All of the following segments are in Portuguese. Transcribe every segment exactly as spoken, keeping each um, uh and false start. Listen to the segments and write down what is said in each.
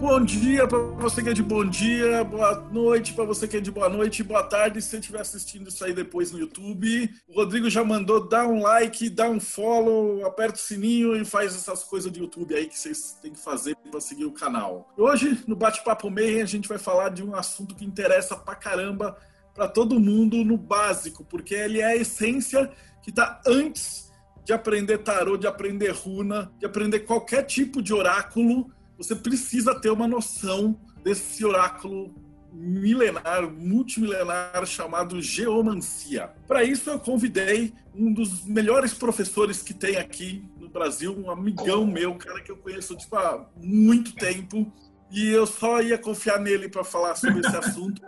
Bom dia para você que é de bom dia, boa noite para você que é de boa noite, boa tarde se você estiver assistindo isso aí depois no YouTube. O Rodrigo já mandou dar um like, dar um follow, aperta o sininho e faz essas coisas do YouTube aí que vocês têm que fazer para seguir o canal. Hoje, no Bate-Papo Mayhem, a gente vai falar de um assunto que interessa pra caramba para todo mundo no básico, porque ele é a essência que tá antes de aprender tarô, de aprender runa, de aprender qualquer tipo de oráculo. Você precisa ter uma noção desse oráculo milenar, multimilenar, chamado geomancia. Para isso, eu convidei um dos melhores professores que tem aqui no Brasil, um amigão meu, um cara que eu conheço tipo, há muito tempo, e eu só ia confiar nele para falar sobre esse assunto.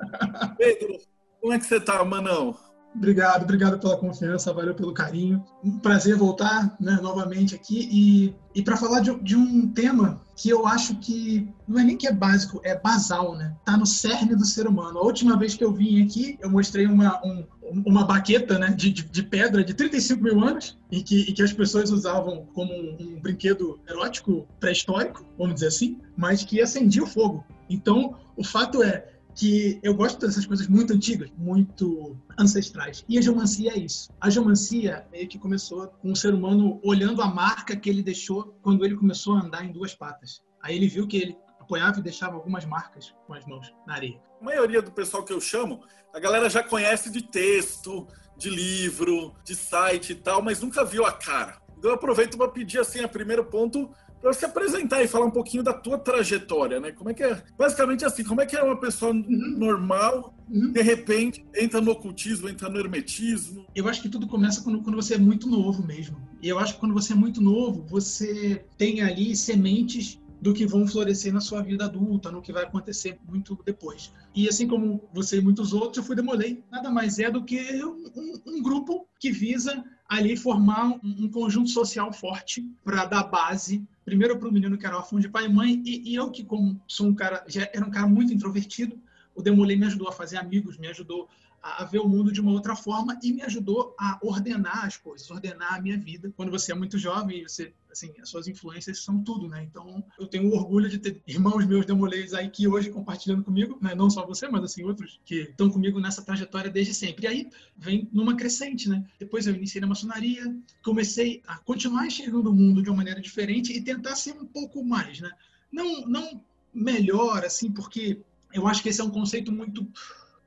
Pedro, como é que você está, manão? Obrigado, obrigado pela confiança, valeu pelo carinho. Um prazer voltar, né, novamente aqui e, e para falar de, de um tema que eu acho que não é nem que é básico, é basal, né? Tá no cerne do ser humano. A última vez que eu vim aqui, eu mostrei uma, um, uma baqueta, né, de, de, de pedra de trinta e cinco mil anos e que, e que as pessoas usavam como um, um brinquedo erótico pré-histórico, vamos dizer assim, mas que acendia o fogo. Então, o fato é que eu gosto dessas coisas muito antigas, muito ancestrais. E a geomancia é isso. A geomancia meio que começou com o ser humano olhando a marca que ele deixou quando ele começou a andar em duas patas. Aí ele viu que ele apoiava e deixava algumas marcas com as mãos na areia. A maioria do pessoal que eu chamo, a galera já conhece de texto, de livro, de site e tal, mas nunca viu a cara. Então eu aproveito para pedir, assim, a primeiro ponto, para se apresentar e falar um pouquinho da tua trajetória, né? Como é que é? Basicamente assim, como é que é uma pessoa normal, de repente, entra no ocultismo, entra no hermetismo? Eu acho que tudo começa quando, quando você é muito novo mesmo. E eu acho que quando você é muito novo, você tem ali sementes do que vão florescer na sua vida adulta, no que vai acontecer muito depois. E assim como você e muitos outros, eu fui Demolay. Nada mais é do que um, um, um grupo que visa ali formar um, um conjunto social forte para dar base, primeiro para o menino que era órfão de pai e mãe, e, e eu que como sou um cara, já era um cara muito introvertido, o Demolay me ajudou a fazer amigos, me ajudou a ver o mundo de uma outra forma e me ajudou a ordenar as coisas, ordenar a minha vida. Quando você é muito jovem, você, assim, as suas influências são tudo, né? Então, eu tenho orgulho de ter irmãos meus demolays aí que hoje compartilhando comigo, né? Não só você, mas assim outros que estão comigo nessa trajetória desde sempre. E aí, vem numa crescente, né? Depois eu iniciei na maçonaria, comecei a continuar enxergando o mundo de uma maneira diferente e tentar ser um pouco mais, né? Não, não melhor, assim, porque eu acho que esse é um conceito muito...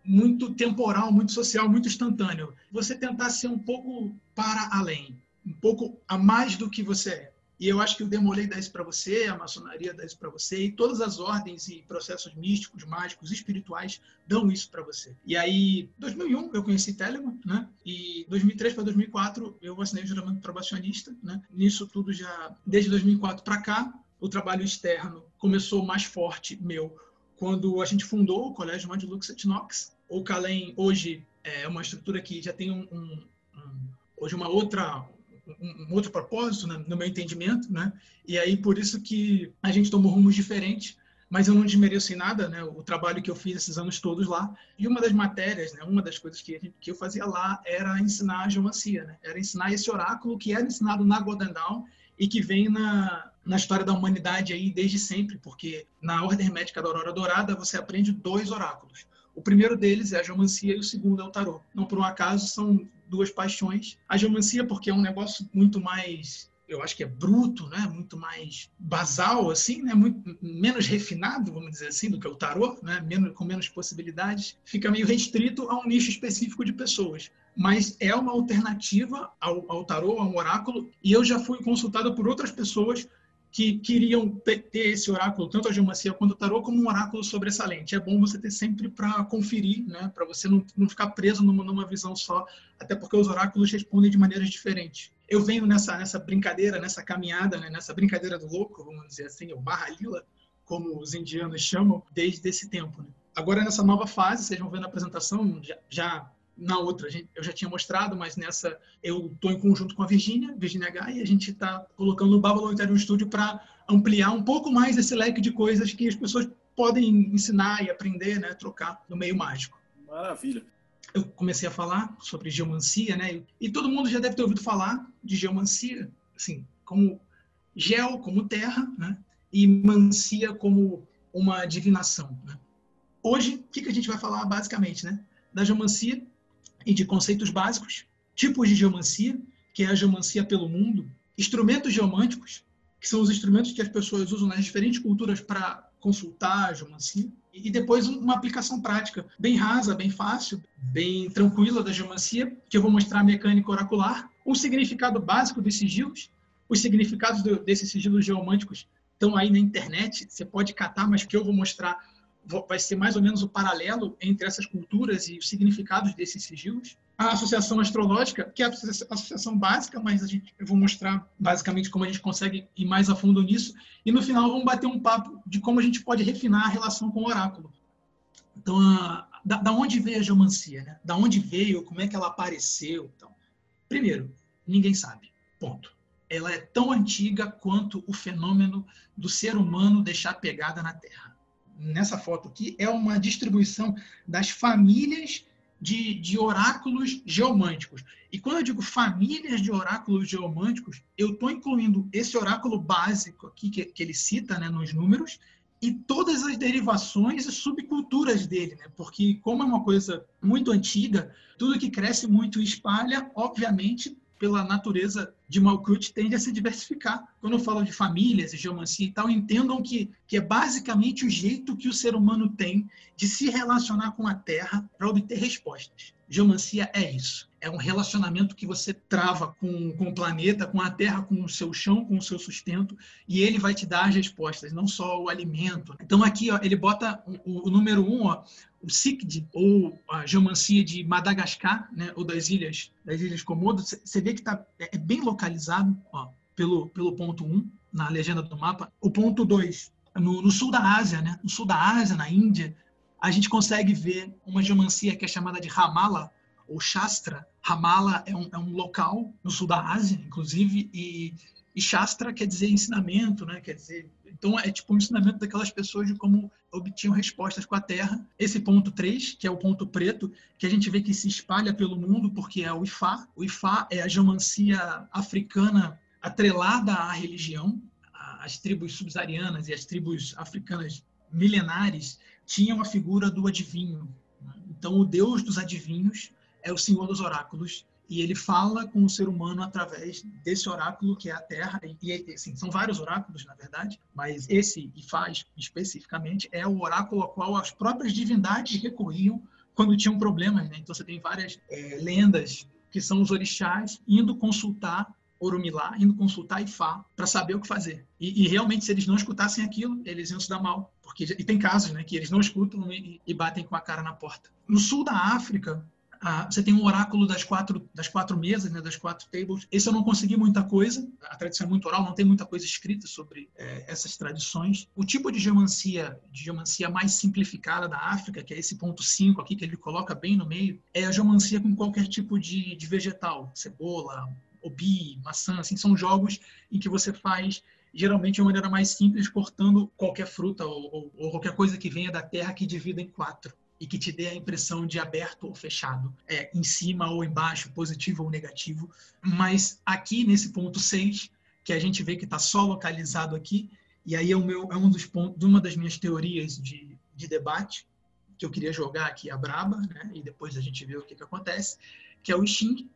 muito temporal, muito social, muito instantâneo. Você tentar ser um pouco para além, um pouco a mais do que você é. E eu acho que o Demolay dá isso para você, a maçonaria dá isso para você, e todas as ordens e processos místicos, mágicos, espirituais dão isso para você. E aí, em dois mil e um, eu conheci Telema, né? E dois mil e três para dois mil e quatro, eu assinei o juramento probacionista, né? Nisso tudo já, desde dois mil e quatro para cá, o trabalho externo começou mais forte, meu, quando a gente fundou o Colégio Mundi Lux et Nox. O Kalen hoje é uma estrutura que já tem um, um, um, hoje uma outra, um, um outro propósito, né, no meu entendimento, né? E aí por isso que a gente tomou rumos diferentes, mas eu não desmereço em nada, né, o trabalho que eu fiz esses anos todos lá. E uma das matérias, né, uma das coisas que, a gente, que eu fazia lá era ensinar a geomancia, né? Era ensinar esse oráculo que era ensinado na Golden Dawn e que vem na... na história da humanidade aí desde sempre, porque na Ordem Hermética da Aurora Dourada você aprende dois oráculos. O primeiro deles é a geomancia e o segundo é o tarô. Não por um acaso são duas paixões. A geomancia porque é um negócio muito mais, eu acho que é bruto, né? Muito mais basal, assim, né? Muito menos refinado, vamos dizer assim, do que o tarô, né? Menos, com menos possibilidades. Fica meio restrito a um nicho específico de pessoas. Mas é uma alternativa ao, ao tarô, a um oráculo, e eu já fui consultado por outras pessoas que queriam ter esse oráculo, tanto a geomancia quanto o tarô, como um oráculo sobressalente. É bom você ter sempre para conferir, né? Para você não, não ficar preso numa, numa visão só, até porque os oráculos respondem de maneiras diferentes. Eu venho nessa, nessa brincadeira, nessa caminhada, né? Nessa brincadeira do louco, vamos dizer assim, o barra lila, como os indianos chamam, desde esse tempo, né? Agora, nessa nova fase, vocês vão ver na apresentação, já, já Na outra, eu já tinha mostrado, mas nessa eu estou em conjunto com a Virgínia, Virgínia H, e a gente está colocando o Babalon Interior Estúdio para ampliar um pouco mais esse leque de coisas que as pessoas podem ensinar e aprender, né, trocar no meio mágico. Maravilha! Eu comecei a falar sobre geomancia, né? E todo mundo já deve ter ouvido falar de geomancia, assim, como geo, como terra, né? E mancia como uma divinação, né? Hoje, o que, que a gente vai falar basicamente, né? Da geomancia e de conceitos básicos, tipos de geomancia, que é a geomancia pelo mundo, instrumentos geomânticos, que são os instrumentos que as pessoas usam nas diferentes culturas para consultar a geomancia, e depois uma aplicação prática bem rasa, bem fácil, bem tranquila da geomancia, que eu vou mostrar a mecânica oracular, o significado básico dos sigilos, os significados do, desses sigilos geomânticos estão aí na internet, você pode catar, mas que eu vou mostrar vai ser mais ou menos o paralelo entre essas culturas e os significados desses sigilos. A associação astrológica, que é a associação básica, mas a gente, eu vou mostrar basicamente como a gente consegue ir mais a fundo nisso. E no final vamos bater um papo de como a gente pode refinar a relação com o oráculo. Então, a, da, da onde veio a geomancia, né? Da onde veio, como é que ela apareceu. Então, primeiro, ninguém sabe. Ponto. Ela é tão antiga quanto o fenômeno do ser humano deixar pegada na Terra. Nessa foto aqui, é uma distribuição das famílias de, de oráculos geomânticos. E quando eu digo famílias de oráculos geomânticos, eu estou incluindo esse oráculo básico aqui, que, que ele cita, né, nos números, e todas as derivações e subculturas dele, né? Porque como é uma coisa muito antiga, tudo que cresce muito espalha, obviamente, pela natureza de Malkuth, tende a se diversificar. Quando eu falo de famílias e geomancia e tal, entendam que, que é basicamente o jeito que o ser humano tem de se relacionar com a Terra para obter respostas. Geomancia é isso. É um relacionamento que você trava com, com o planeta, com a Terra, com o seu chão, com o seu sustento, e ele vai te dar as respostas, não só o alimento. Então aqui, ó, ele bota o, o número um, ó, o Sikdi, ou a geomancia de Madagascar, né, ou das ilhas, das ilhas Komodo. Você vê que tá, é bem localizado, ó, pelo, pelo ponto um, um, na legenda do mapa. O ponto dois, no, no sul da Ásia, né, no sul da Ásia, na Índia, a gente consegue ver uma geomancia que é chamada de Ramala, ou Shastra. Ramala é um, é um local no sul da Ásia, inclusive, e, e Shastra quer dizer ensinamento, né? Quer dizer, então é tipo um ensinamento daquelas pessoas de como obtinham respostas com a Terra. Esse ponto três, que é o ponto preto, que a gente vê que se espalha pelo mundo porque é o Ifá. O Ifá é a geomancia africana atrelada à religião. As tribos subsaarianas e as tribos africanas milenares tinham a figura do adivinho. Então o deus dos adivinhos é o Senhor dos Oráculos, e ele fala com o ser humano através desse oráculo que é a Terra, e assim, são vários oráculos, na verdade, mas esse Ifá especificamente é o oráculo ao qual as próprias divindades recorriam quando tinham problemas, né? Então você tem várias é, lendas que são os orixás indo consultar Orumilá, indo consultar Ifá para saber o que fazer. E, e realmente, se eles não escutassem aquilo, eles iam se dar mal. Porque, e tem casos, né, que eles não escutam e, e batem com a cara na porta. No sul da África, Ah, você tem um oráculo das quatro, das quatro mesas, né, das quatro tables. Esse eu não consegui muita coisa. A tradição é muito oral, não tem muita coisa escrita sobre é, essas tradições. O tipo de geomancia, de geomancia mais simplificada da África, que é esse ponto cinco aqui, que ele coloca bem no meio, é a geomancia com qualquer tipo de, de vegetal. Cebola, obi, maçã, assim, são jogos em que você faz, geralmente, de uma maneira mais simples, cortando qualquer fruta ou, ou, ou qualquer coisa que venha da terra, que divida em quatro e que te dê a impressão de aberto ou fechado, é, em cima ou embaixo, positivo ou negativo. Mas aqui nesse ponto seis, que a gente vê que está só localizado aqui, e aí é, o meu, é um dos pontos, uma das minhas teorias de, de debate, que eu queria jogar aqui a braba, né, e depois a gente vê o que, que acontece, que é o Xing.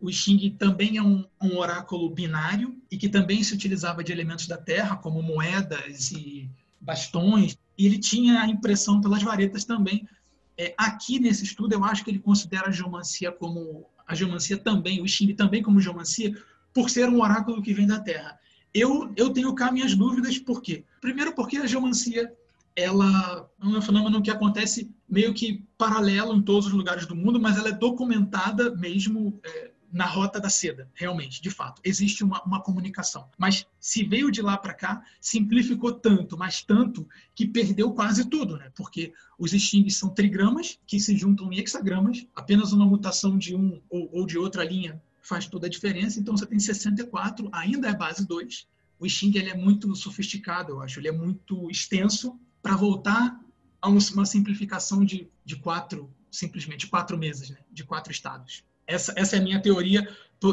O Xing também é um, um oráculo binário, e que também se utilizava de elementos da terra, como moedas e bastões, e ele tinha a impressão pelas varetas também. É, aqui nesse estudo, eu acho que ele considera a geomancia como a geomancia também, o Xing também como geomancia, por ser um oráculo que vem da Terra. Eu, eu tenho cá minhas dúvidas, por quê? Primeiro, porque a geomancia ela é um fenômeno que acontece meio que paralelo em todos os lugares do mundo, mas ela é documentada mesmo é, na Rota da Seda, realmente, de fato. Existe uma, uma comunicação. Mas se veio de lá para cá, simplificou tanto, mas tanto, que perdeu quase tudo, né? Porque os Xings são trigramas que se juntam em hexagramas. Apenas uma mutação de um ou, ou de outra linha faz toda a diferença. Então você tem sessenta e quatro, ainda é base dois. O Xing ele é muito sofisticado, eu acho. Ele é muito extenso para voltar a uma simplificação de, de quatro, simplesmente quatro mesas, né? De quatro estados. Essa, essa é a minha teoria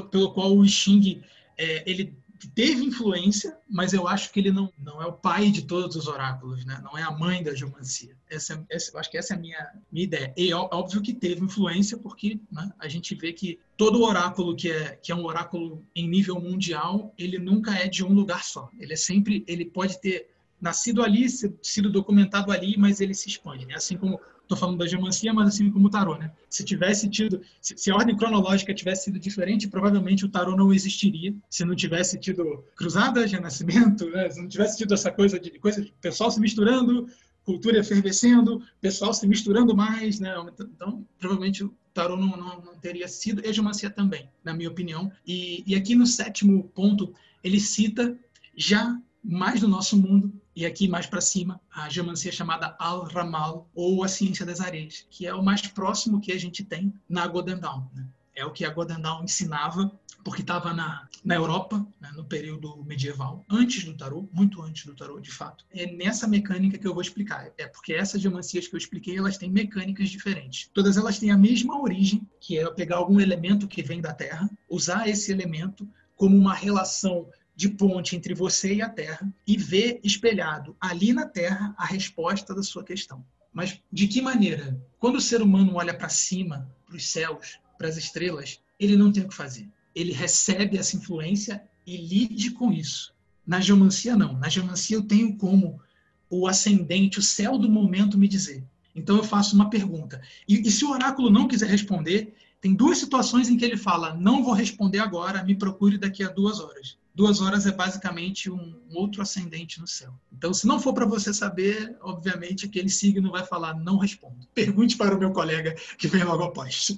pelo qual o Xing é, ele teve influência, mas eu acho que ele não, não é o pai de todos os oráculos, né? Não é a mãe da geomancia. Essa, essa, eu acho que essa é a minha, minha ideia. E óbvio que teve influência, porque, né, a gente vê que todo oráculo que é, que é um oráculo em nível mundial, ele nunca é de um lugar só. Ele é sempre, ele pode ter nascido ali, sido documentado ali, mas ele se expande, né? Assim como estou falando da geomancia, mas assim como o tarô, né? Se tivesse tido, se, se a ordem cronológica tivesse sido diferente, provavelmente o tarô não existiria. Se não tivesse tido cruzadas, renascimento, né? Se não tivesse tido essa coisa de coisa, pessoal se misturando, cultura efervescendo, pessoal se misturando mais, né? Então, provavelmente o tarô não, não, não teria sido, e a geomancia também, na minha opinião. E, e aqui no sétimo ponto, ele cita já mais do nosso mundo, e aqui mais para cima, a geomancia chamada Al-Ramal, ou a ciência das areias, que é o mais próximo que a gente tem na Golden Dawn, né? É o que a Golden Dawn ensinava, porque estava na, na Europa, né, no período medieval, antes do tarô, muito antes do tarô, de fato. É nessa mecânica que eu vou explicar. É porque essas geomancias que eu expliquei, elas têm mecânicas diferentes. Todas elas têm a mesma origem, que é pegar algum elemento que vem da Terra, usar esse elemento como uma relação de ponte entre você e a Terra e ver espelhado ali na Terra a resposta da sua questão. Mas de que maneira? Quando o ser humano olha para cima, para os céus, para as estrelas, ele não tem o que fazer. Ele recebe essa influência e lide com isso. Na geomancia, não. Na geomancia eu tenho como o ascendente, o céu do momento me dizer. Então eu faço uma pergunta. E, e se o oráculo não quiser responder, tem duas situações em que ele fala: não vou responder agora, me procure daqui a duas horas. Duas horas é basicamente um outro ascendente no céu. Então, se não for para você saber, obviamente, aquele signo vai falar: não respondo. Pergunte para o meu colega que vem logo após.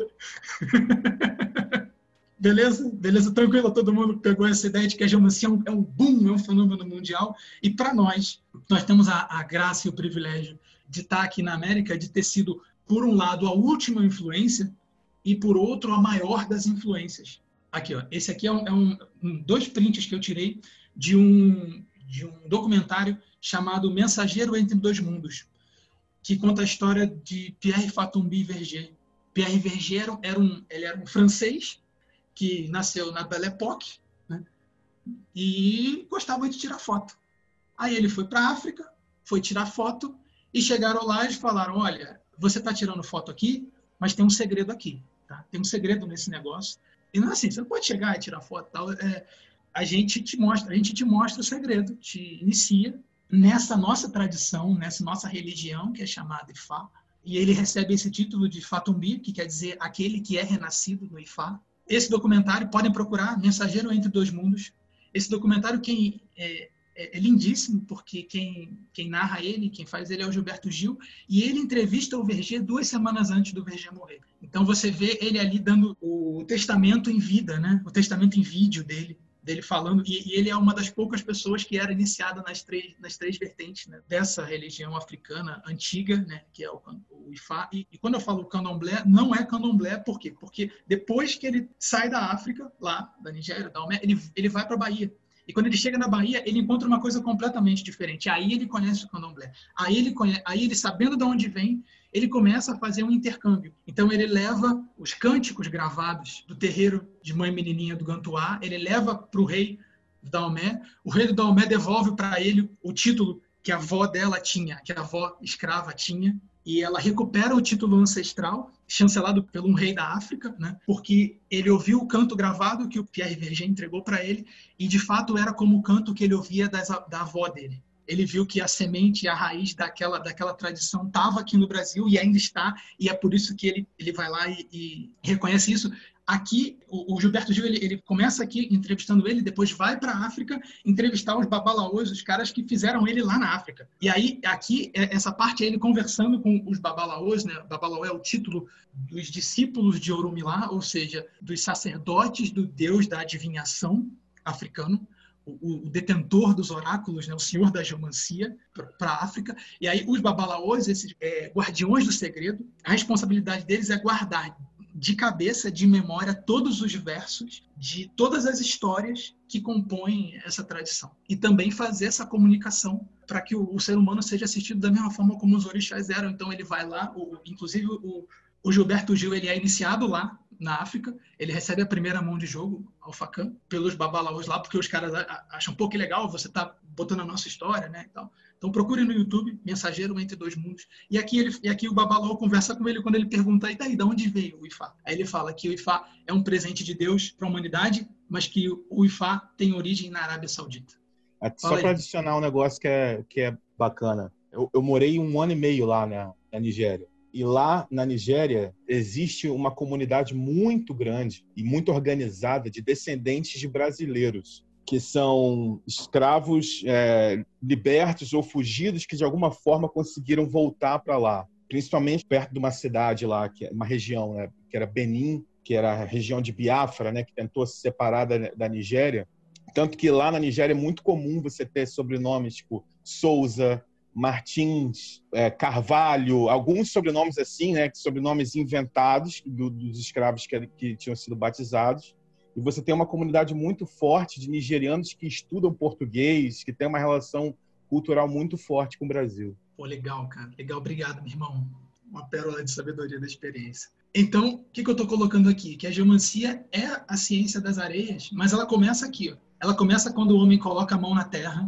Beleza? Beleza? Tranquilo? Todo mundo pegou essa ideia de que a geomancia é um boom, é um fenômeno mundial. E para nós, nós temos a, a graça e o privilégio de estar aqui na América, de ter sido, por um lado, a última influência e, por outro, a maior das influências. Aqui, ó. Esse aqui é, um, é um, um, dois prints que eu tirei de um, de um documentário chamado Mensageiro Entre Dois Mundos, que conta a história de Pierre Fatumbi Verger. Pierre Verger era um, ele era um francês que nasceu na Belle Époque, né, e gostava de tirar foto. Aí ele foi para a África, foi tirar foto, e chegaram lá e falaram: olha, você está tirando foto aqui, mas tem um segredo aqui, tá? Tem um segredo nesse negócio. E não é assim, você não pode chegar e tirar foto e tal. É, a gente te mostra, a gente te mostra o segredo, te inicia nessa nossa tradição, nessa nossa religião, que é chamada Ifá. E ele recebe esse título de Fatumbi, que quer dizer aquele que é renascido no Ifá. Esse documentário, podem procurar, Mensageiro Entre Dois Mundos. Esse documentário quem, é, é, é lindíssimo, porque quem, quem narra ele, quem faz ele é o Gilberto Gil, e ele entrevista o Verger duas semanas antes do Verger morrer. Então você vê ele ali dando o testamento em vida, né? O testamento em vídeo dele, dele falando. E, e ele é uma das poucas pessoas que era iniciada nas três, nas três vertentes, né, dessa religião africana antiga, né, que é o, o Ifá. E, e quando eu falo candomblé, não é candomblé, por quê? Porque depois que ele sai da África, lá da Nigéria, da Omé, ele, ele vai para a Bahia. E quando ele chega na Bahia, ele encontra uma coisa completamente diferente. Aí ele conhece o candomblé. Aí ele, conhece, aí ele sabendo de onde vem, ele começa a fazer um intercâmbio. Então ele leva os cânticos gravados do terreiro de Mãe Menininha do Gantois, ele leva para o rei do Daomé, o rei do Daomé devolve para ele o título que a avó dela tinha, que a avó escrava tinha, e ela recupera o título ancestral, chancelado por um rei da África, né? Porque ele ouviu o canto gravado que o Pierre Verger entregou para ele, e de fato era como o canto que ele ouvia das, da avó dele. Ele viu que a semente e a raiz daquela, daquela tradição estava aqui no Brasil e ainda está, e é por isso que ele, ele vai lá e, e reconhece isso. Aqui, o Gilberto Gil, ele, ele começa aqui entrevistando ele, depois vai para a África entrevistar os babalaôs, os caras que fizeram ele lá na África. E aí, aqui, essa parte é ele conversando com os babalaôs, né? Babalaô é o título dos discípulos de Orumilá, ou seja, dos sacerdotes do deus da adivinhação africano, o, o detentor dos oráculos, né? O senhor da geomancia para a África. E aí, os babalaôs, esses é, guardiões do segredo, a responsabilidade deles é guardar de cabeça, de memória, todos os versos de todas as histórias que compõem essa tradição. E também fazer essa comunicação para que o, o ser humano seja assistido da mesma forma como os orixás eram. Então ele vai lá, o, inclusive o, o Gilberto Gil, ele é iniciado lá na África, ele recebe a primeira mão de jogo, ao Facan, pelos babalaôs lá, porque os caras acham, pô, que legal, você tá botando a nossa história, né? Então, então procure no YouTube, Mensageiro Entre Dois Mundos. E aqui, ele, e aqui o Babalaô conversa com ele quando ele pergunta, e daí, de onde veio o Ifá? Aí ele fala que o Ifá é um presente de Deus para a humanidade, mas que o Ifá tem origem na Arábia Saudita. É, só para adicionar um negócio que é, que é bacana. Eu, eu morei um ano e meio lá na, na Nigéria. E lá na Nigéria existe uma comunidade muito grande e muito organizada de descendentes de brasileiros, que são escravos é, libertos ou fugidos que de alguma forma conseguiram voltar para lá, principalmente perto de uma cidade lá, que é uma região, né, que era Benin, que era a região de Biafra, né, que tentou se separar da, da Nigéria. Tanto que lá na Nigéria é muito comum você ter sobrenomes tipo Souza, Martins, é, Carvalho, alguns sobrenomes assim, né, sobrenomes inventados do, dos escravos que, que tinham sido batizados. E você tem uma comunidade muito forte de nigerianos que estudam português, que tem uma relação cultural muito forte com o Brasil. Pô, legal, cara. Legal, obrigado, meu irmão. Uma pérola de sabedoria da experiência. Então, o que, que eu estou colocando aqui? Que a geomancia é a ciência das areias, mas ela começa aqui, ó. Ela começa quando o homem coloca a mão na terra,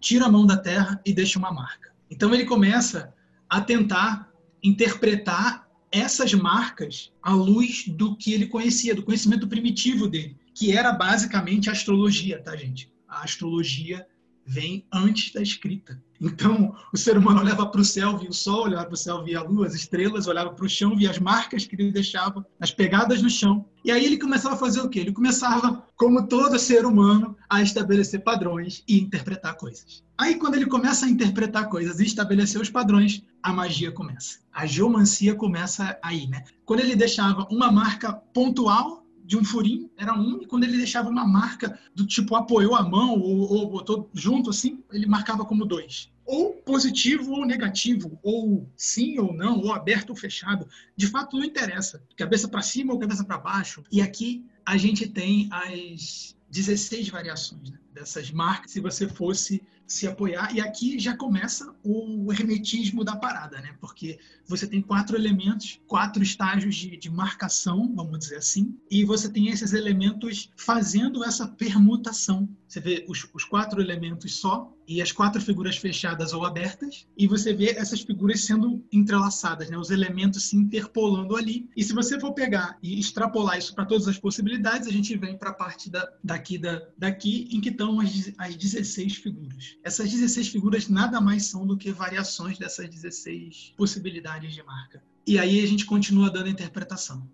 tira a mão da terra e deixa uma marca. Então ele começa a tentar interpretar essas marcas à luz do que ele conhecia, do conhecimento primitivo dele, que era basicamente a astrologia, tá, gente? A astrologia vem antes da escrita. Então, o ser humano olhava para o céu, via o sol, olhava para o céu, via a lua, as estrelas, olhava para o chão, via as marcas que ele deixava, as pegadas no chão. E aí ele começava a fazer o quê? Ele começava, como todo ser humano, a estabelecer padrões e interpretar coisas. Aí, quando ele começa a interpretar coisas e estabelecer os padrões, a magia começa. A geomancia começa aí, né? Quando ele deixava uma marca pontual de um furinho, era um, e quando ele deixava uma marca do tipo apoiou a mão ou, ou botou junto assim, ele marcava como dois. Ou positivo ou negativo, ou sim ou não, ou aberto ou fechado. De fato, não interessa. Cabeça para cima ou cabeça para baixo. E aqui a gente tem as dezesseis variações, né, dessas marcas, se você fosse se apoiar. E aqui já começa o hermetismo da parada, né? Porque você tem quatro elementos, quatro estágios de, de marcação, vamos dizer assim, e você tem esses elementos fazendo essa permutação. Você vê os, os quatro elementos só e as quatro figuras fechadas ou abertas, e você vê essas figuras sendo entrelaçadas, né? Os elementos se interpolando ali. E se você for pegar e extrapolar isso para todas as possibilidades, a gente vem para a parte da, daqui, da, daqui em que estão as, as dezesseis figuras. Essas dezesseis figuras nada mais são do que variações dessas dezesseis possibilidades de marca. E aí a gente continua dando a interpretação.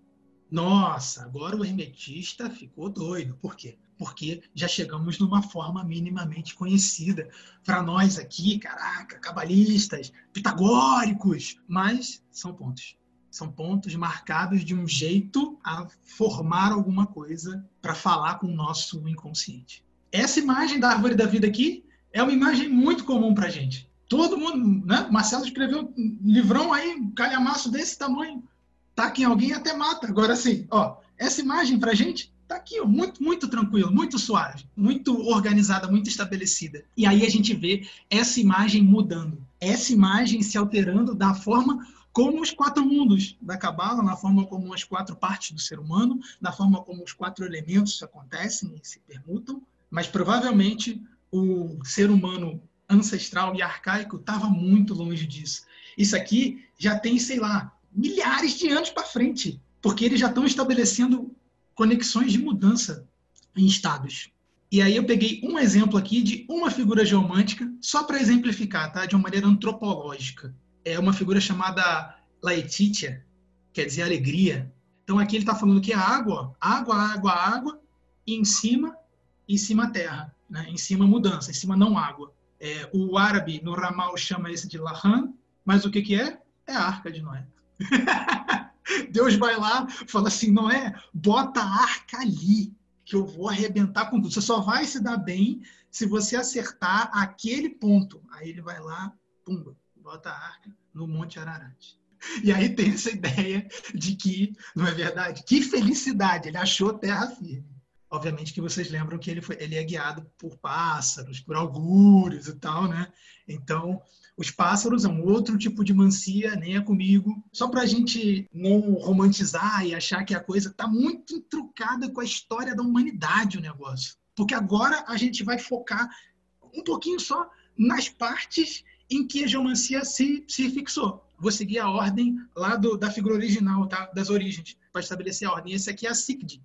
Nossa, agora o hermetista ficou doido. Por quê? Porque já chegamos numa forma minimamente conhecida. Para nós aqui, caraca, cabalistas, pitagóricos. Mas são pontos. São pontos marcados de um jeito a formar alguma coisa para falar com o nosso inconsciente. Essa imagem da árvore da vida aqui é uma imagem muito comum pra gente. Todo mundo, né? Marcelo escreveu um livrão aí, um calhamaço desse tamanho. Taca em alguém até mata. Agora sim, ó, essa imagem pra gente tá aqui, ó, muito, muito tranquilo, muito suave, muito organizada, muito estabelecida. E aí a gente vê essa imagem mudando, essa imagem se alterando da forma como os quatro mundos da Cabala, na forma como as quatro partes do ser humano, na forma como os quatro elementos acontecem e se permutam, mas provavelmente o ser humano ancestral e arcaico estava muito longe disso. Isso aqui já tem, sei lá, milhares de anos para frente, porque eles já estão estabelecendo conexões de mudança em estados. E aí eu peguei um exemplo aqui de uma figura geomântica, só para exemplificar, tá? De uma maneira antropológica. É uma figura chamada Laetitia, quer dizer alegria. Então aqui ele está falando que a água, água, água, água, e em cima, em cima terra, né? Em cima mudança, em cima não água. É, o árabe no ramal chama esse de Lahan, mas o que que é? É a arca de Noé. Deus vai lá, fala assim, Noé, bota a arca ali, que eu vou arrebentar com tudo. Você só vai se dar bem se você acertar aquele ponto. Aí ele vai lá, pumba, bota a arca no Monte Ararat. E aí tem essa ideia de que, não é verdade? Que felicidade, ele achou terra firme. Obviamente que vocês lembram que ele, foi, ele é guiado por pássaros, por augúrios e tal, né? Então, os pássaros é um outro tipo de mancia, nem é comigo. Só para a gente não romantizar e achar que a coisa está muito trucada com a história da humanidade, o negócio. Porque agora a gente vai focar um pouquinho só nas partes em que a geomancia se, se fixou. Vou seguir a ordem lá do, da figura original, tá? Das origens, para estabelecer a ordem. Esse aqui é a Sikdi.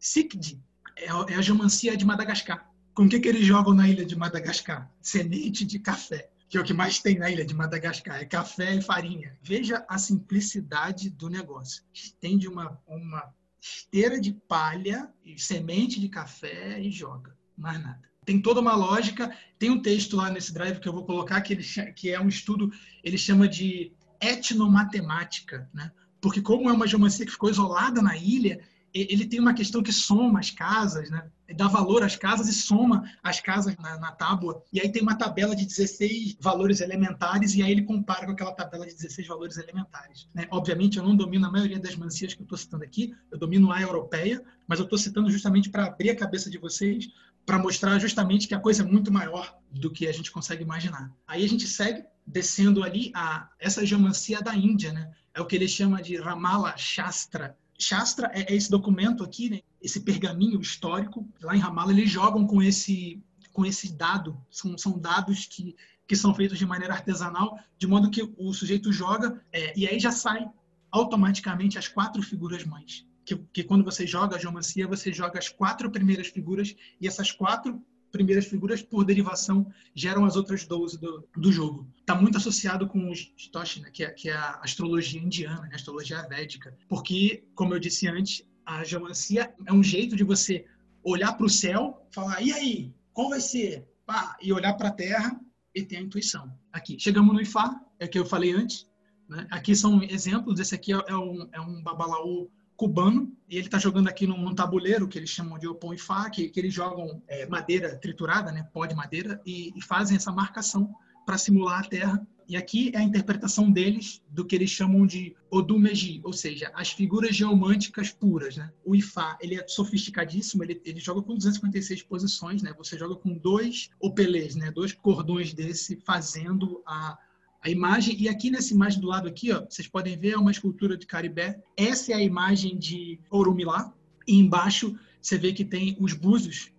Sikdi é a, é a geomancia de Madagascar. Com o que, que eles jogam na ilha de Madagascar? Semente de café, que é o que mais tem na ilha de Madagascar. É café e farinha. Veja a simplicidade do negócio. Estende uma, uma esteira de palha, e semente de café e joga. Mais nada. Tem toda uma lógica. Tem um texto lá nesse drive que eu vou colocar, que, ele, que é um estudo, ele chama de etnomatemática, né? Porque como é uma geomancia que ficou isolada na ilha, ele tem uma questão que soma as casas, né? Dá valor às casas e soma as casas na, na tábua. E aí tem uma tabela de dezesseis valores elementares e aí ele compara com aquela tabela de dezesseis valores elementares, né? Obviamente eu não domino a maioria das mancias que eu estou citando aqui, eu domino a europeia, mas eu estou citando justamente para abrir a cabeça de vocês, para mostrar justamente que a coisa é muito maior do que a gente consegue imaginar. Aí a gente segue descendo ali a essa geomancia da Índia, né? É o que ele chama de Ramala Shastra. Shastra é esse documento aqui, né? Esse pergaminho histórico. Lá em Ramala, eles jogam com esse, com esse dado. São, são dados que, que são feitos de maneira artesanal, de modo que o sujeito joga é, e aí já sai automaticamente as quatro figuras mães. Que, que quando você joga a geomancia, você joga as quatro primeiras figuras e essas quatro primeiras figuras, por derivação, geram as outras doze do, do jogo. Está muito associado com os Toshi, né, que, é, que é a astrologia indiana, né, a astrologia védica, porque, como eu disse antes, a geomancia é um jeito de você olhar para o céu, falar, e aí, qual vai ser? Pá, e olhar para a terra e ter a intuição. Aqui, chegamos no Ifá, é o que eu falei antes, né? Aqui são exemplos, esse aqui é um, é um babalawo cubano, e ele está jogando aqui num tabuleiro que eles chamam de Opon Ifá, que, que eles jogam é, madeira triturada, né, pó de madeira, e, e fazem essa marcação para simular a terra. E aqui é a interpretação deles do que eles chamam de Odu Meji, ou seja, as figuras geomânticas puras, né? O Ifá, ele é sofisticadíssimo, ele, ele joga com duzentas e cinquenta e seis posições, né? Você joga com dois opelês, né? Dois cordões desse fazendo a A imagem, e aqui nessa imagem do lado aqui, ó, vocês podem ver, é uma escultura de Caribé. Essa é a imagem de Orumilá. E embaixo você vê que tem os búzios,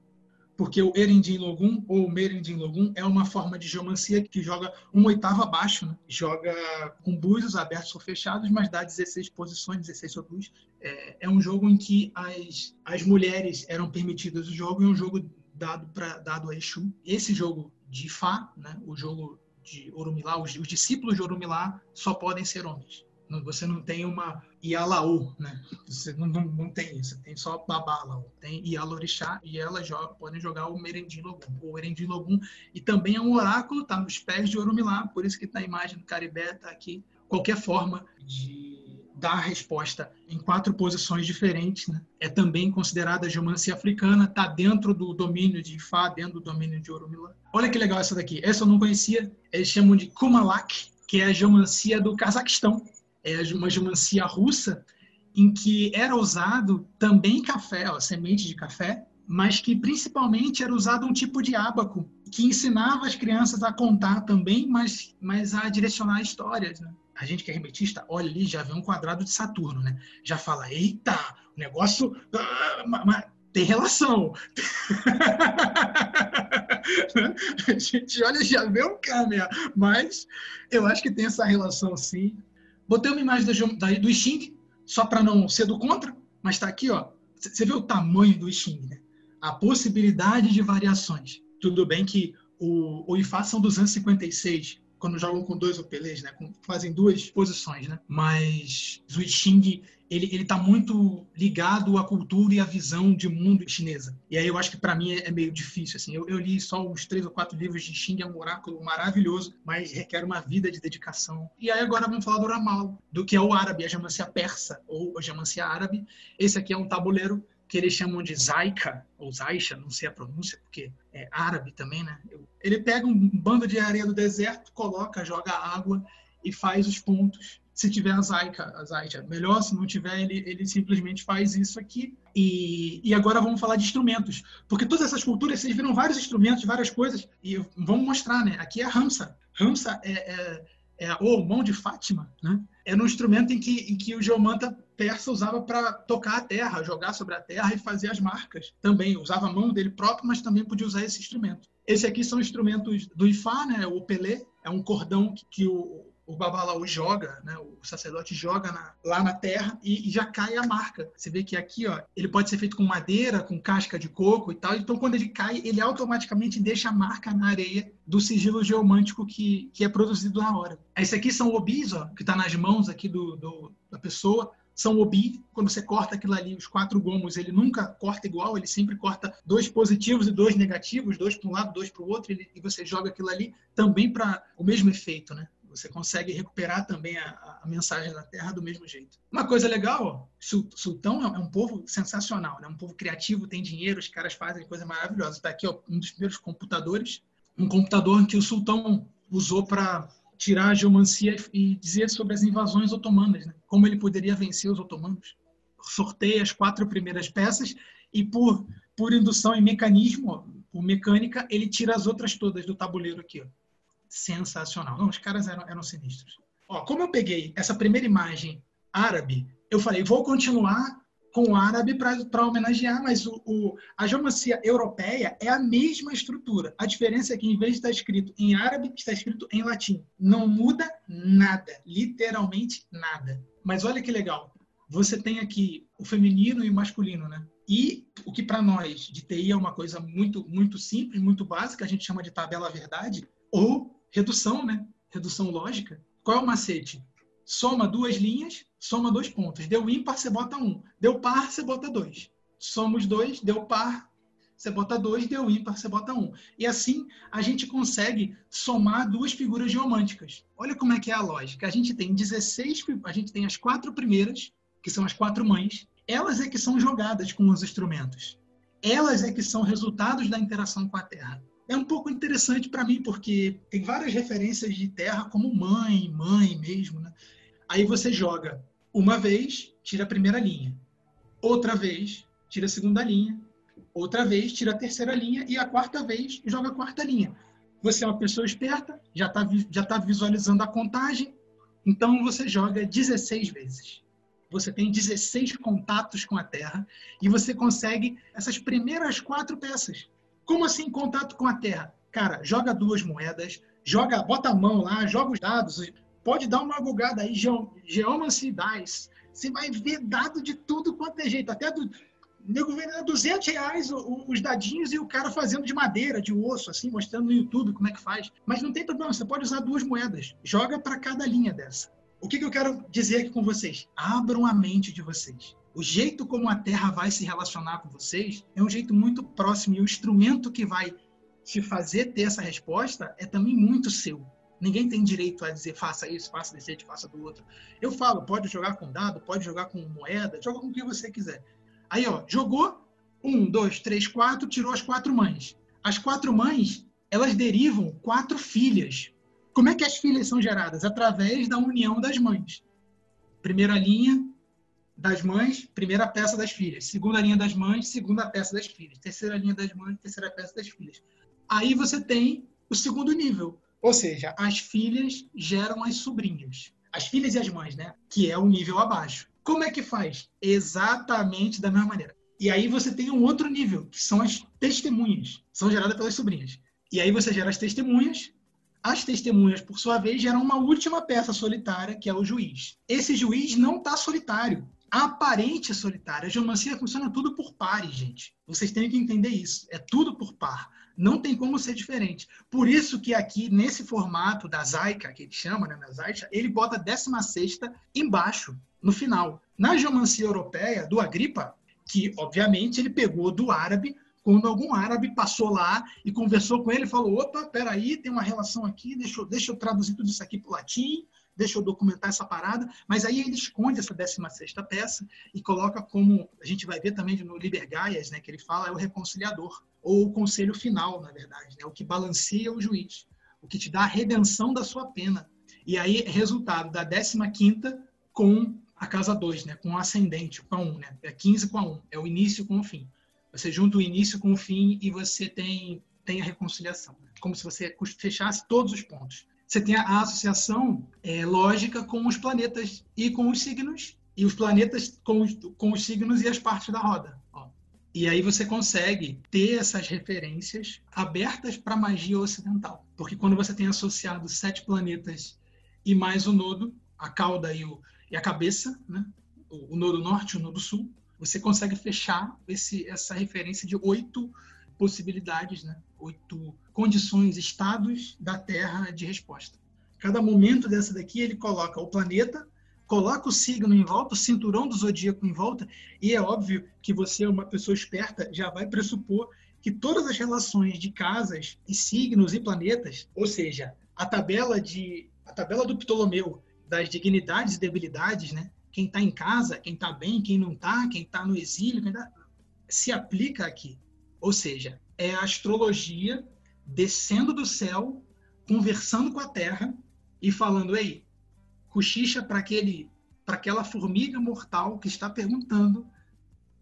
porque o Erindinlogun, ou Merindinlogun, é uma forma de geomancia que joga uma oitava abaixo, né? Joga com búzios abertos ou fechados, mas dá dezesseis posições, dezesseis obus. É, é um jogo em que as, as mulheres eram permitidas o jogo, e um jogo dado, pra, dado a Exu. Esse jogo de Ifá, né? O jogo de Orumilá, os, os discípulos de Orumilá só podem ser homens. Não, você não tem uma Ialaú, né? Você não, não, não tem isso. Tem só Babalawo, tem Ialorixá e elas joga, podem jogar o Merindinlogun, o Erindinlogun, e também é um oráculo, tá nos pés de Orumilá, por isso que tá a imagem do Caribé, tá aqui. Qualquer forma de dar a resposta em quatro posições diferentes, né? É também considerada geomancia africana, tá dentro do domínio de Ifá, dentro do domínio de Orumilá. Olha que legal essa daqui. Essa eu não conhecia. Eles chamam de Kumalak, que é a geomancia do Cazaquistão. É uma geomancia russa em que era usado também café, ó, semente de café, mas que principalmente era usado um tipo de ábaco, que ensinava as crianças a contar também, mas, mas a direcionar histórias, né? A gente que é hermetista, olha ali, já vê um quadrado de Saturno, né? Já fala, eita, o negócio ah, ma, ma, tem relação. A gente olha, já vê um câmera, mas eu acho que tem essa relação, sim. Botei uma imagem do, do Xing, só para não ser do contra, mas está aqui, ó. Você vê o tamanho do Xing, né? A possibilidade de variações. Tudo bem que o, o Ifá são duzentos e cinquenta e seis quando jogam com dois opelês, né? Com, fazem duas posições, né? Mas o I Ching, ele ele tá muito ligado à cultura e à visão de mundo chinesa. E aí eu acho que para mim é, é meio difícil, assim. Eu, eu li só uns três ou quatro livros de I Ching, é um oráculo maravilhoso, mas requer uma vida de dedicação. E aí agora vamos falar do Ramal, do que é o árabe, a jamancia persa ou a jamancia árabe. Esse aqui é um tabuleiro que eles chamam de Zaika, ou Zaisha, não sei a pronúncia, porque é árabe também, né? Ele pega um bando de areia do deserto, coloca, joga água e faz os pontos. Se tiver a Zaika, a Zaisha, melhor. Se não tiver, ele, ele simplesmente faz isso aqui. E, e agora vamos falar de instrumentos, porque todas essas culturas, vocês viram vários instrumentos, várias coisas, e vamos mostrar, né? Aqui é a Hamsa. Hamsa é... é É, ou mão de Fátima, né? Era um instrumento em que, em que o geomanta persa usava para tocar a terra, jogar sobre a terra e fazer as marcas. Também usava a mão dele próprio, mas também podia usar esse instrumento. Esse aqui são instrumentos do Ifá, né? O Pelé é um cordão que, que o, o Babalawo joga, né? O sacerdote joga na, lá na terra e, e já cai a marca. Você vê que aqui, ó, ele pode ser feito com madeira, com casca de coco e tal. Então, quando ele cai, ele automaticamente deixa a marca na areia do sigilo geomântico que, que é produzido na hora. Esse aqui são obis, ó, que está nas mãos aqui do, do, da pessoa. São obi, quando você corta aquilo ali, os quatro gomos, ele nunca corta igual, ele sempre corta dois positivos e dois negativos, dois para um lado, dois para o outro, ele, e você joga aquilo ali também para o mesmo efeito, né? Você consegue recuperar também a, a mensagem da terra do mesmo jeito. Uma coisa legal, ó, sultão é um povo sensacional, né? Um povo criativo, tem dinheiro, os caras fazem coisas maravilhosas. Está aqui, ó, um dos primeiros computadores, um computador que o sultão usou para tirar a geomancia e dizer sobre as invasões otomanas, né? Como ele poderia vencer os otomanos. Sorteia as quatro primeiras peças e por, por indução e mecanismo, ó, por mecânica, ele tira as outras todas do tabuleiro aqui, ó. Sensacional. Não, os caras eram, eram sinistros. Ó, como eu peguei essa primeira imagem árabe, eu falei, vou continuar com o árabe para homenagear, mas o, o, a geomancia europeia é a mesma estrutura. A diferença é que, em vez de estar escrito em árabe, está escrito em latim. Não muda nada, literalmente nada. Mas olha que legal. Você tem aqui o feminino e o masculino, né? E o que para nós de T I é uma coisa muito, muito simples, muito básica, a gente chama de tabela verdade, ou redução, né? Redução lógica. Qual é o macete? Soma duas linhas, soma dois pontos. Deu ímpar, você bota um. Deu par, você bota dois. Soma os dois, deu par, você bota dois. Deu ímpar, você bota um. E assim a gente consegue somar duas figuras geomânticas. Olha como é que é a lógica. A gente tem dezesseis, a gente tem as quatro primeiras, que são as quatro mães. Elas é que são jogadas com os instrumentos. Elas é que são resultados da interação com a Terra. É um pouco interessante para mim, porque tem várias referências de terra como mãe, mãe mesmo, né? Aí você joga uma vez, tira a primeira linha. Outra vez, tira a segunda linha. Outra vez, tira a terceira linha. E a quarta vez, joga a quarta linha. Você é uma pessoa esperta, já está já tá visualizando a contagem. Então, você joga dezesseis vezes. Você tem dezesseis contatos com a terra. E você consegue essas primeiras quatro peças. Como assim contato com a Terra? Cara, joga duas moedas, joga, bota a mão lá, joga os dados, pode dar uma gugada aí, geomancy dice. Você vai ver dado de tudo quanto é jeito, até do nego vendendo duzentos reais os dadinhos e o cara fazendo de madeira, de osso, assim, mostrando no YouTube como é que faz. Mas não tem problema, você pode usar duas moedas, joga para cada linha dessa. O que, que eu quero dizer aqui com vocês? Abram a mente de vocês. O jeito como a Terra vai se relacionar com vocês é um jeito muito próximo. E o instrumento que vai te fazer ter essa resposta é também muito seu. Ninguém tem direito a dizer faça isso, faça desse jeito, faça do outro. Eu falo, pode jogar com dado, pode jogar com moeda, joga com o que você quiser. Aí, ó, jogou, um, dois, três, quatro, tirou as quatro mães. As quatro mães, elas derivam quatro filhas. Como é que as filhas são geradas? Através da união das mães. Primeira linha das mães, primeira peça das filhas. Segunda linha das mães, segunda peça das filhas. Terceira linha das mães, terceira peça das filhas. Aí você tem o segundo nível. Ou seja, as filhas geram as sobrinhas. As filhas e as mães, né? Que é o nível abaixo. Como é que faz? Exatamente da mesma maneira. E aí você tem um outro nível, que são as testemunhas. São geradas pelas sobrinhas. E aí você gera as testemunhas. As testemunhas, por sua vez, geram uma última peça solitária, que é o juiz. Esse juiz não está solitário. Aparente solitária. A geomancia funciona tudo por pares, gente. Vocês têm que entender isso. É tudo por par. não tem como ser diferente. Por isso que aqui, nesse formato da Zaika, que ele chama, né, na Zaika, ele bota a décima sexta embaixo, no final. Na geomancia europeia, do Agripa, que, obviamente, ele pegou do árabe, quando algum árabe passou lá e conversou com ele, falou, opa, peraí, tem uma relação aqui, deixa eu, deixa eu traduzir tudo isso aqui para o latim, deixa eu documentar essa parada, mas aí ele esconde essa décima sexta peça e coloca como, a gente vai ver também no Liber Gaias, né, que ele fala, é o reconciliador, ou o conselho final, na verdade, né, o que balanceia o juiz, o que te dá a redenção da sua pena. E aí, resultado da décima quinta com a casa dois, né, com o ascendente, com a um, né, é quinze com a um, é o início com o fim. Você junta o início com o fim e você tem, tem a reconciliação, né, como se você fechasse todos os pontos. Você tem a associação é, lógica com os planetas e com os signos, e os planetas com os, com os signos e as partes da roda. Ó. E aí você consegue ter essas referências abertas para a magia ocidental. Porque quando você tem associado sete planetas e mais o nodo, a cauda e, o, e a cabeça, né? o, o nodo norte e o nodo sul, você consegue fechar esse, essa referência de oito possibilidades, né? Oito condições, estados da Terra de resposta. Cada momento dessa daqui, ele coloca o planeta, coloca o signo em volta, o cinturão do zodíaco em volta, e é óbvio que você, uma pessoa esperta, já vai pressupor que todas as relações de casas e signos e planetas, ou seja, a tabela, de, a tabela do Ptolomeu, das dignidades e debilidades, né? Quem está em casa, quem está bem, quem não está, quem está no exílio, quem tá... se aplica aqui. Ou seja, é a astrologia descendo do céu, conversando com a Terra e falando, ei, cochicha para aquele, para aquela formiga mortal que está perguntando,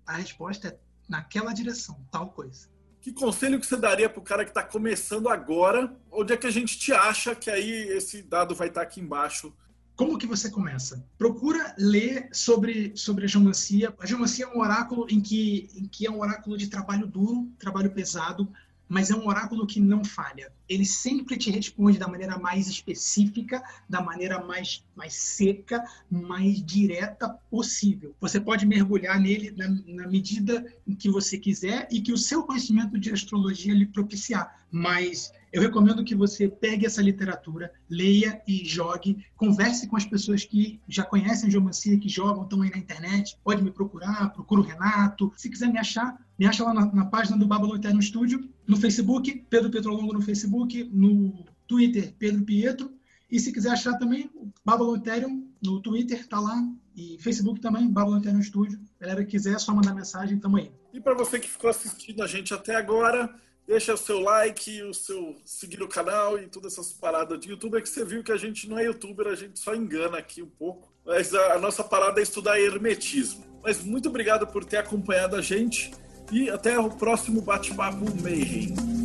a resposta é naquela direção, tal coisa. Que conselho que você daria para o cara que está começando agora? Onde é que a gente te acha que aí esse dado vai estar tá aqui embaixo? Como que você começa? Procura ler sobre, sobre a geomancia. A geomancia é um oráculo em que, em que é um oráculo de trabalho duro, trabalho pesado, mas é um oráculo que não falha. Ele sempre te responde da maneira mais específica, da maneira mais, mais seca, mais direta possível. Você pode mergulhar nele na, na medida em que você quiser e que o seu conhecimento de astrologia lhe propiciar, mas... eu recomendo que você pegue essa literatura, leia e jogue, converse com as pessoas que já conhecem geomancia, que jogam, estão aí na internet, pode me procurar, procura o Renato. Se quiser me achar, me acha lá na, na página do Bábalo Eterno Estúdio, no Facebook, Pedro Petrolongo no Facebook, no Twitter, Pedro Pietro. E se quiser achar também o Bábalo Eterno no Twitter, tá lá. E Facebook também, Bábalo Eterno Estúdio. Galera que quiser, é só mandar mensagem, tamo aí. E para você que ficou assistindo a gente até agora... deixa o seu like, o seu seguir o canal e todas essas paradas de YouTube. É que você viu que a gente não é youtuber, a gente só engana aqui um pouco. Mas a, a nossa parada é estudar hermetismo. Mas muito obrigado por ter acompanhado a gente e até o próximo Bate-Papo Mayhem.